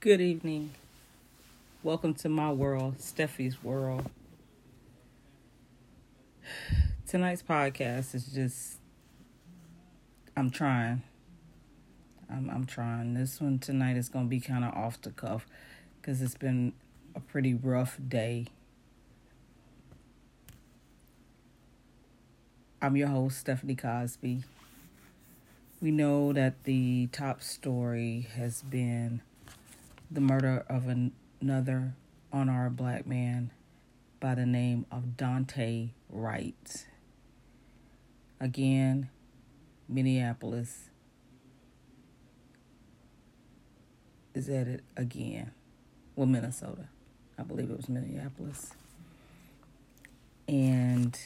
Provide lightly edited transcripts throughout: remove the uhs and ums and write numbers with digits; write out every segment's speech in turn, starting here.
Good evening. Welcome to my world, Steffi's world. Tonight's podcast is just, I'm trying. This one tonight is going to be kind of off the cuff because it's been a pretty rough day. I'm your host, Stephanie Cosby. We know that the top story has been the murder of another unarmed black man by the name of Dante Wright. Again, Minneapolis is at it again. Well, Minnesota. I believe it was Minneapolis. And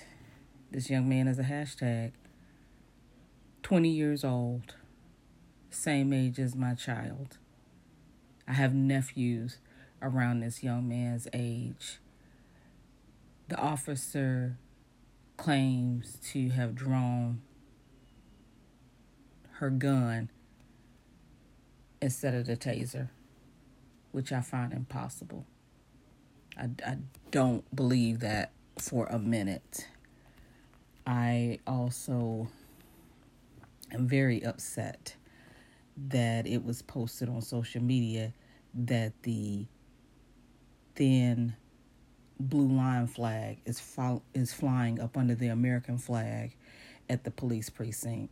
this young man is a hashtag. 20 years old. Same age as my child. I have nephews around this young man's age. The officer claims to have drawn her gun instead of the taser, which I find impossible. I don't believe that for a minute. I also am very upset that it was posted on social media that the thin blue line flag is flying up under the American flag at the police precinct.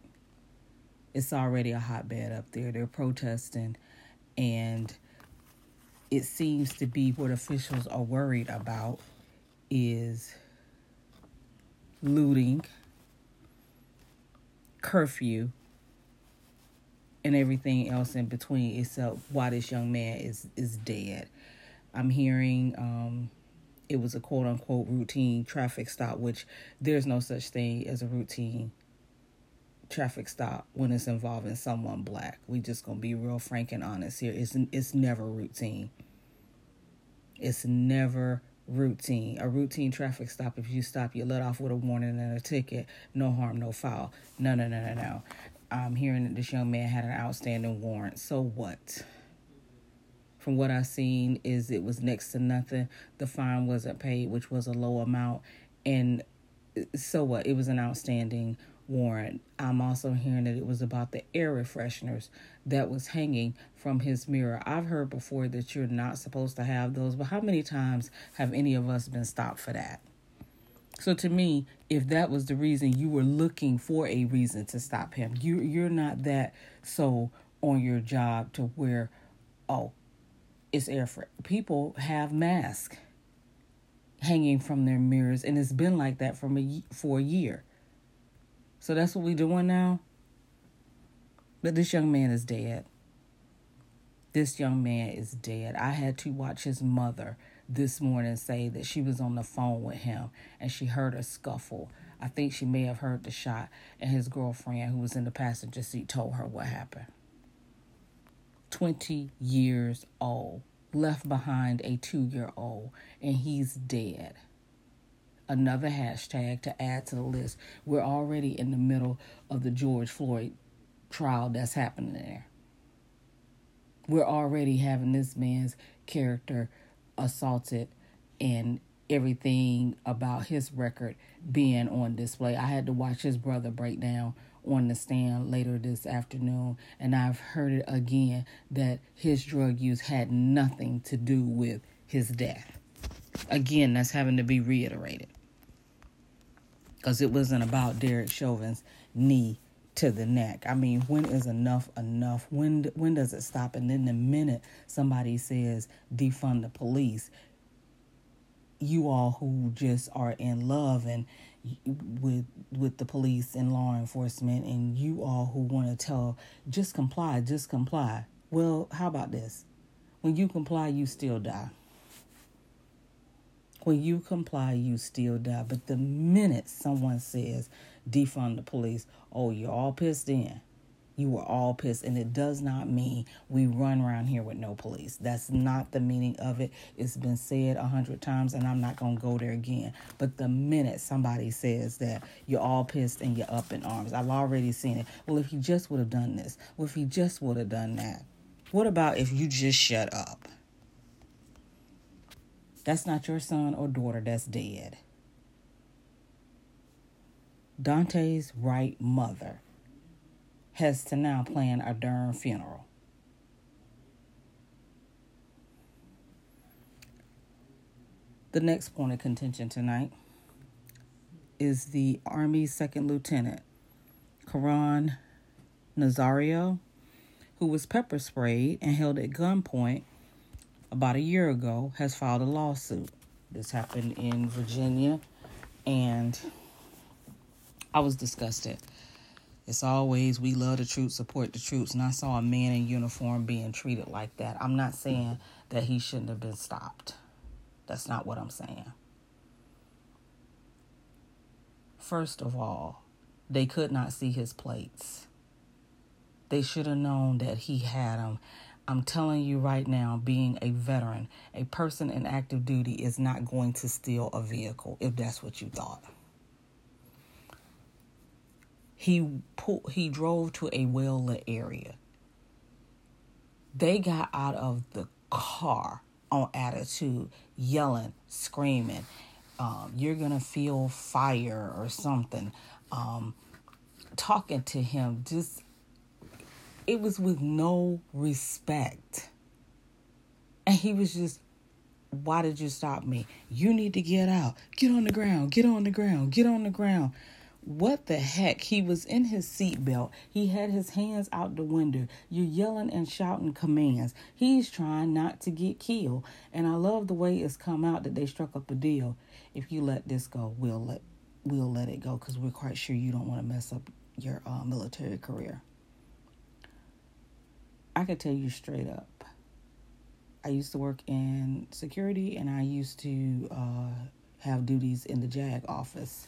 It's already a hotbed up there. They're protesting, and it seems to be what officials are worried about is looting, curfew, and everything else in between, except why this young man is dead. I'm hearing it was a quote-unquote routine traffic stop, which there's no such thing as a routine traffic stop when it's involving someone black. We just going to be real frank and honest here. It's never routine. It's never routine. A routine traffic stop, if you stop, you're let off with a warning and a ticket. No harm, no foul. No. I'm hearing that this young man had an outstanding warrant. So what? From what I've seen is it was next to nothing. The fine wasn't paid, which was a low amount. And so what? It was an outstanding warrant. I'm also hearing that it was about the air fresheners that was hanging from his mirror. I've heard before that you're not supposed to have those, but how many times have any of us been stopped for that? So to me, if that was the reason, you were looking for a reason to stop him. You're not that so on your job to where, oh, it's air freight. People have masks hanging from their mirrors, and it's been like that for a year. So that's what we're doing now. But this young man is dead. This young man is dead. I had to watch his mother this morning say that she was on the phone with him and she heard a scuffle. I think she may have heard the shot, and his girlfriend, who was in the passenger seat, told her what happened. 20 years old, left behind a 2-year-old, and he's dead. Another hashtag to add to the list. We're already in the middle of the George Floyd trial that's happening there. We're already having this man's character assaulted and everything about his record being on display. I had to watch his brother break down on the stand later this afternoon, and I've heard it again that his drug use had nothing to do with his death. Again, that's having to be reiterated because it wasn't about Derek Chauvin's knee to the neck. I mean, when is enough? When does it stop? And then the minute somebody says defund the police, you all who just are in love and with the police and law enforcement, and you all who want to tell, just comply. Well, how about this? When you comply, you still die. But the minute someone says defund the police, oh, you're all pissed in. You were all pissed. And it does not mean we run around here with no police. That's not the meaning of it. It's been said 100 times, and I'm not going to go there again. But the minute somebody says that, you're all pissed and you're up in arms. I've already seen it. Well, if he just would have done this. Well, if he just would have done that. What about if you just shut up? That's not your son or daughter that's dead. Dante's right mother has to now plan a darn funeral. The next point of contention tonight is the Army Second Lieutenant, Karan Nazario, who was pepper sprayed and held at gunpoint about a year ago, has filed a lawsuit. This happened in Virginia, and I was disgusted. It's always, we love the troops, support the troops, and I saw a man in uniform being treated like that. I'm not saying that he shouldn't have been stopped. That's not what I'm saying. First of all, they could not see his plates. They should have known that he had them. I'm telling you right now, being a veteran, a person in active duty is not going to steal a vehicle, if that's what you thought. He drove to a well-lit area. They got out of the car on attitude, yelling, screaming, you're going to feel fire or something. Talking to him, just, it was with no respect. And he was just, why did you stop me? You need to get out. Get on the ground. Get on the ground. Get on the ground. What the heck? He was in his seatbelt. He had his hands out the window. You're yelling and shouting commands. He's trying not to get killed. And I love the way it's come out that they struck up a deal. If you let this go, we'll let it go, because we're quite sure you don't want to mess up your military career. I could tell you straight up, I used to work in security, and I used to have duties in the JAG office.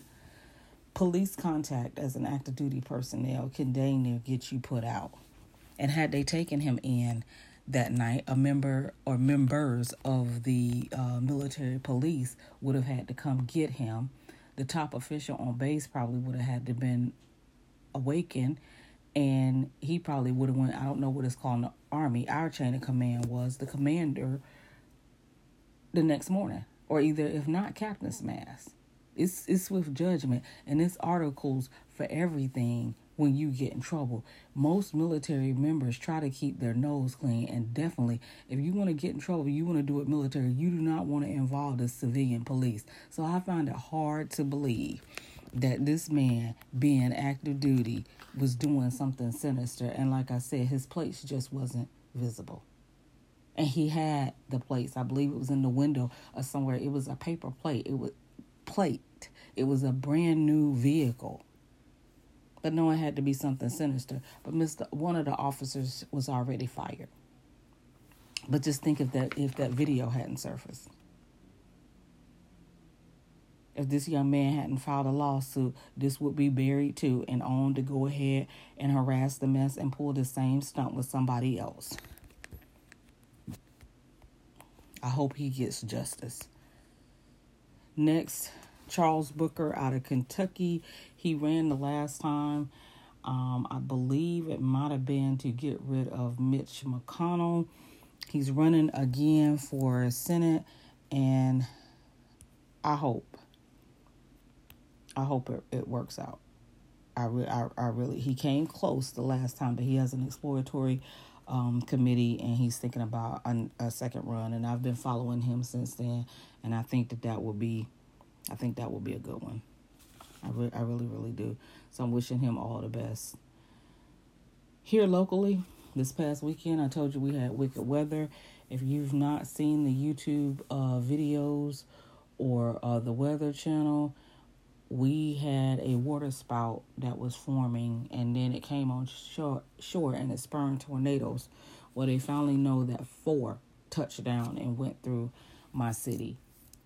Police contact as an active duty personnel can dang near get you put out. And had they taken him in that night, a member or members of the military police would have had to come get him. The top official on base probably would have had to been awakened, and he probably would have went, I don't know what it's called in the Army. Our chain of command was the commander the next morning, or either, if not, captain's mass. It's with judgment, and it's articles for everything when you get in trouble. Most military members try to keep their nose clean, and definitely, if you want to get in trouble, you want to do it military. You do not want to involve the civilian police. So I find it hard to believe that this man, being active duty, was doing something sinister. And like I said, his plates just wasn't visible. And he had the plates. I believe it was in the window or somewhere. It was a paper plate. It was a brand new vehicle. But no, it had to be something sinister. But one of the officers was already fired. But just think if that video hadn't surfaced. If this young man hadn't filed a lawsuit, this would be buried too, and on to go ahead and harass the mess and pull the same stunt with somebody else. I hope he gets justice. Next, Charles Booker out of Kentucky. He ran the last time. I believe it might have been to get rid of Mitch McConnell. He's running again for Senate, and I hope it works out. I really, he came close the last time, but he has an exploratory committee, and he's thinking about a second run. And I've been following him since then, and I think that will be a good one. I really do. So I'm wishing him all the best. Here locally, this past weekend, I told you we had wicked weather. If you've not seen the YouTube videos or the Weather Channel, we had a water spout that was forming, and then it came on shore and it spurned tornadoes. Well, they finally know that 4 touched down and went through my city,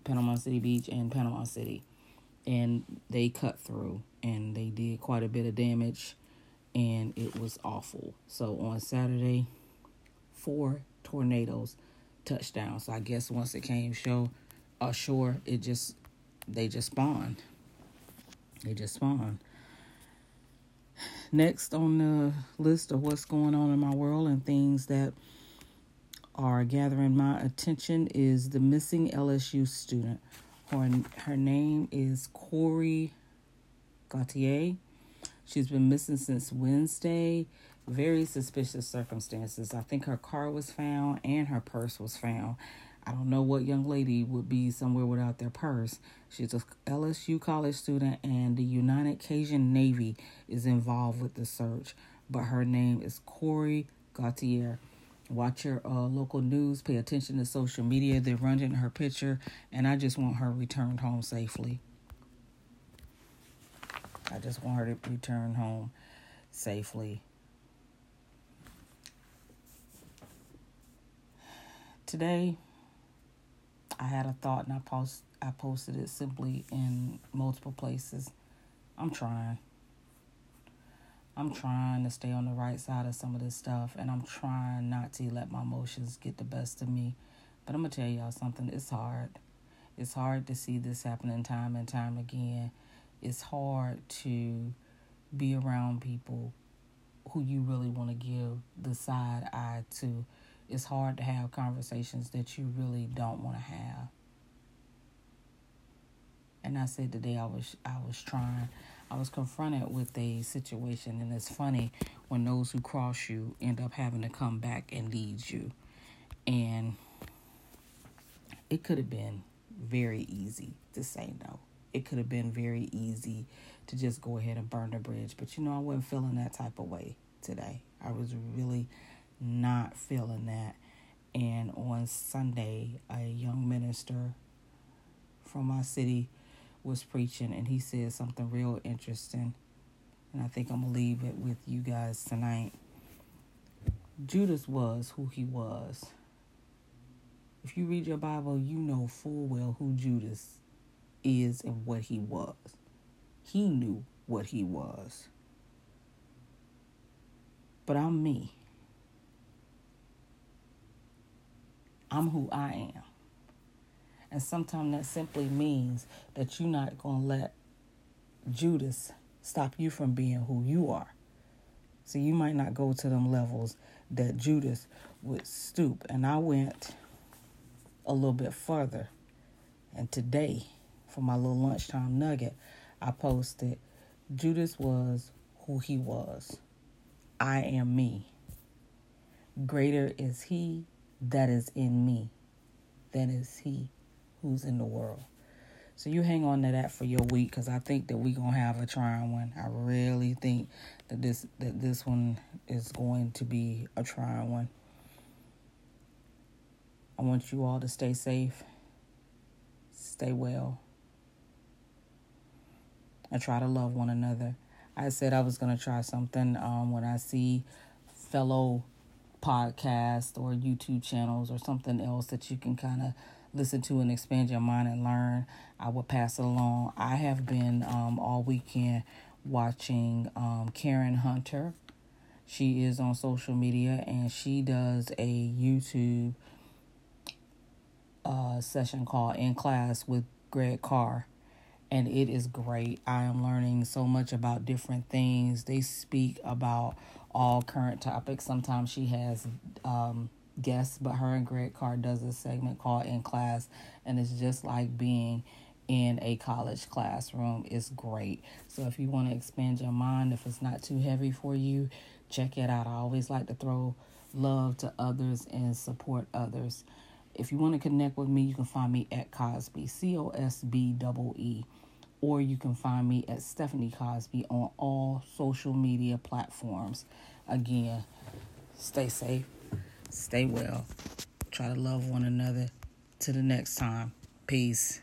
Panama City Beach and Panama City. And they cut through, and they did quite a bit of damage, and it was awful. So on Saturday, 4 tornadoes touched down. So I guess once it came ashore, they just spawned. Next on the list of what's going on in my world and things that are gathering my attention is the missing LSU student. Her name is Corey Gautier. She's been missing since Wednesday. Very suspicious circumstances. I think her car was found and her purse was found. I don't know what young lady would be somewhere without their purse. She's a LSU college student, and the United Cajun Navy is involved with the search. But her name is Corey Gautier. Watch your local news. Pay attention to social media. They're running her picture, and I just want her returned home safely. I just want her to return home safely. Today, I had a thought, and I posted it simply in multiple places. I'm trying to stay on the right side of some of this stuff, and I'm trying not to let my emotions get the best of me. But I'm going to tell y'all something. It's hard. It's hard to see this happening time and time again. It's hard to be around people who you really want to give the side eye to. It's hard to have conversations that you really don't want to have. And I said today I was trying. I was confronted with a situation, and it's funny when those who cross you end up having to come back and lead you. And it could have been very easy to say no. It could have been very easy to just go ahead and burn the bridge. But, I wasn't feeling that type of way today. I was really not feeling that. And on Sunday, a young minister from my city was preaching, and he said something real interesting. And I think I'm going to leave it with you guys tonight. Judas was who he was. If you read your Bible, you know full well who Judas is and what he was. He knew what he was. But I'm me. I'm who I am. And sometimes that simply means that you're not going to let Judas stop you from being who you are. So you might not go to them levels that Judas would stoop. And I went a little bit further. And today, for my little lunchtime nugget, I posted, Judas was who he was. I am me. Greater is he that is in me than is he who's in the world. So you hang on to that for your week, because I think that we're going to have a trying one. I really think that this one is going to be a trying one. I want you all to stay safe, stay well, and try to love one another. I said I was going to try something when I see fellow podcasts or YouTube channels or something else that you can kind of listen to and expand your mind and learn. I will pass it along. I have been all weekend watching Karen Hunter. She is on social media, and she does a YouTube session called In Class with Greg Carr. And it is great. I am learning so much about different things. They speak about all current topics. Sometimes she has guests, but her and Greg Carr does a segment called In Class, and it's just like being in a college classroom. It's great. So if you want to expand your mind, if it's not too heavy for you, check it out. I always like to throw love to others and support others. If you want to connect with me, you can find me at Cosby, COSBEE, or you can find me at Stephanie Cosby on all social media platforms. Again, stay safe, stay well, try to love one another. Till the next time, peace.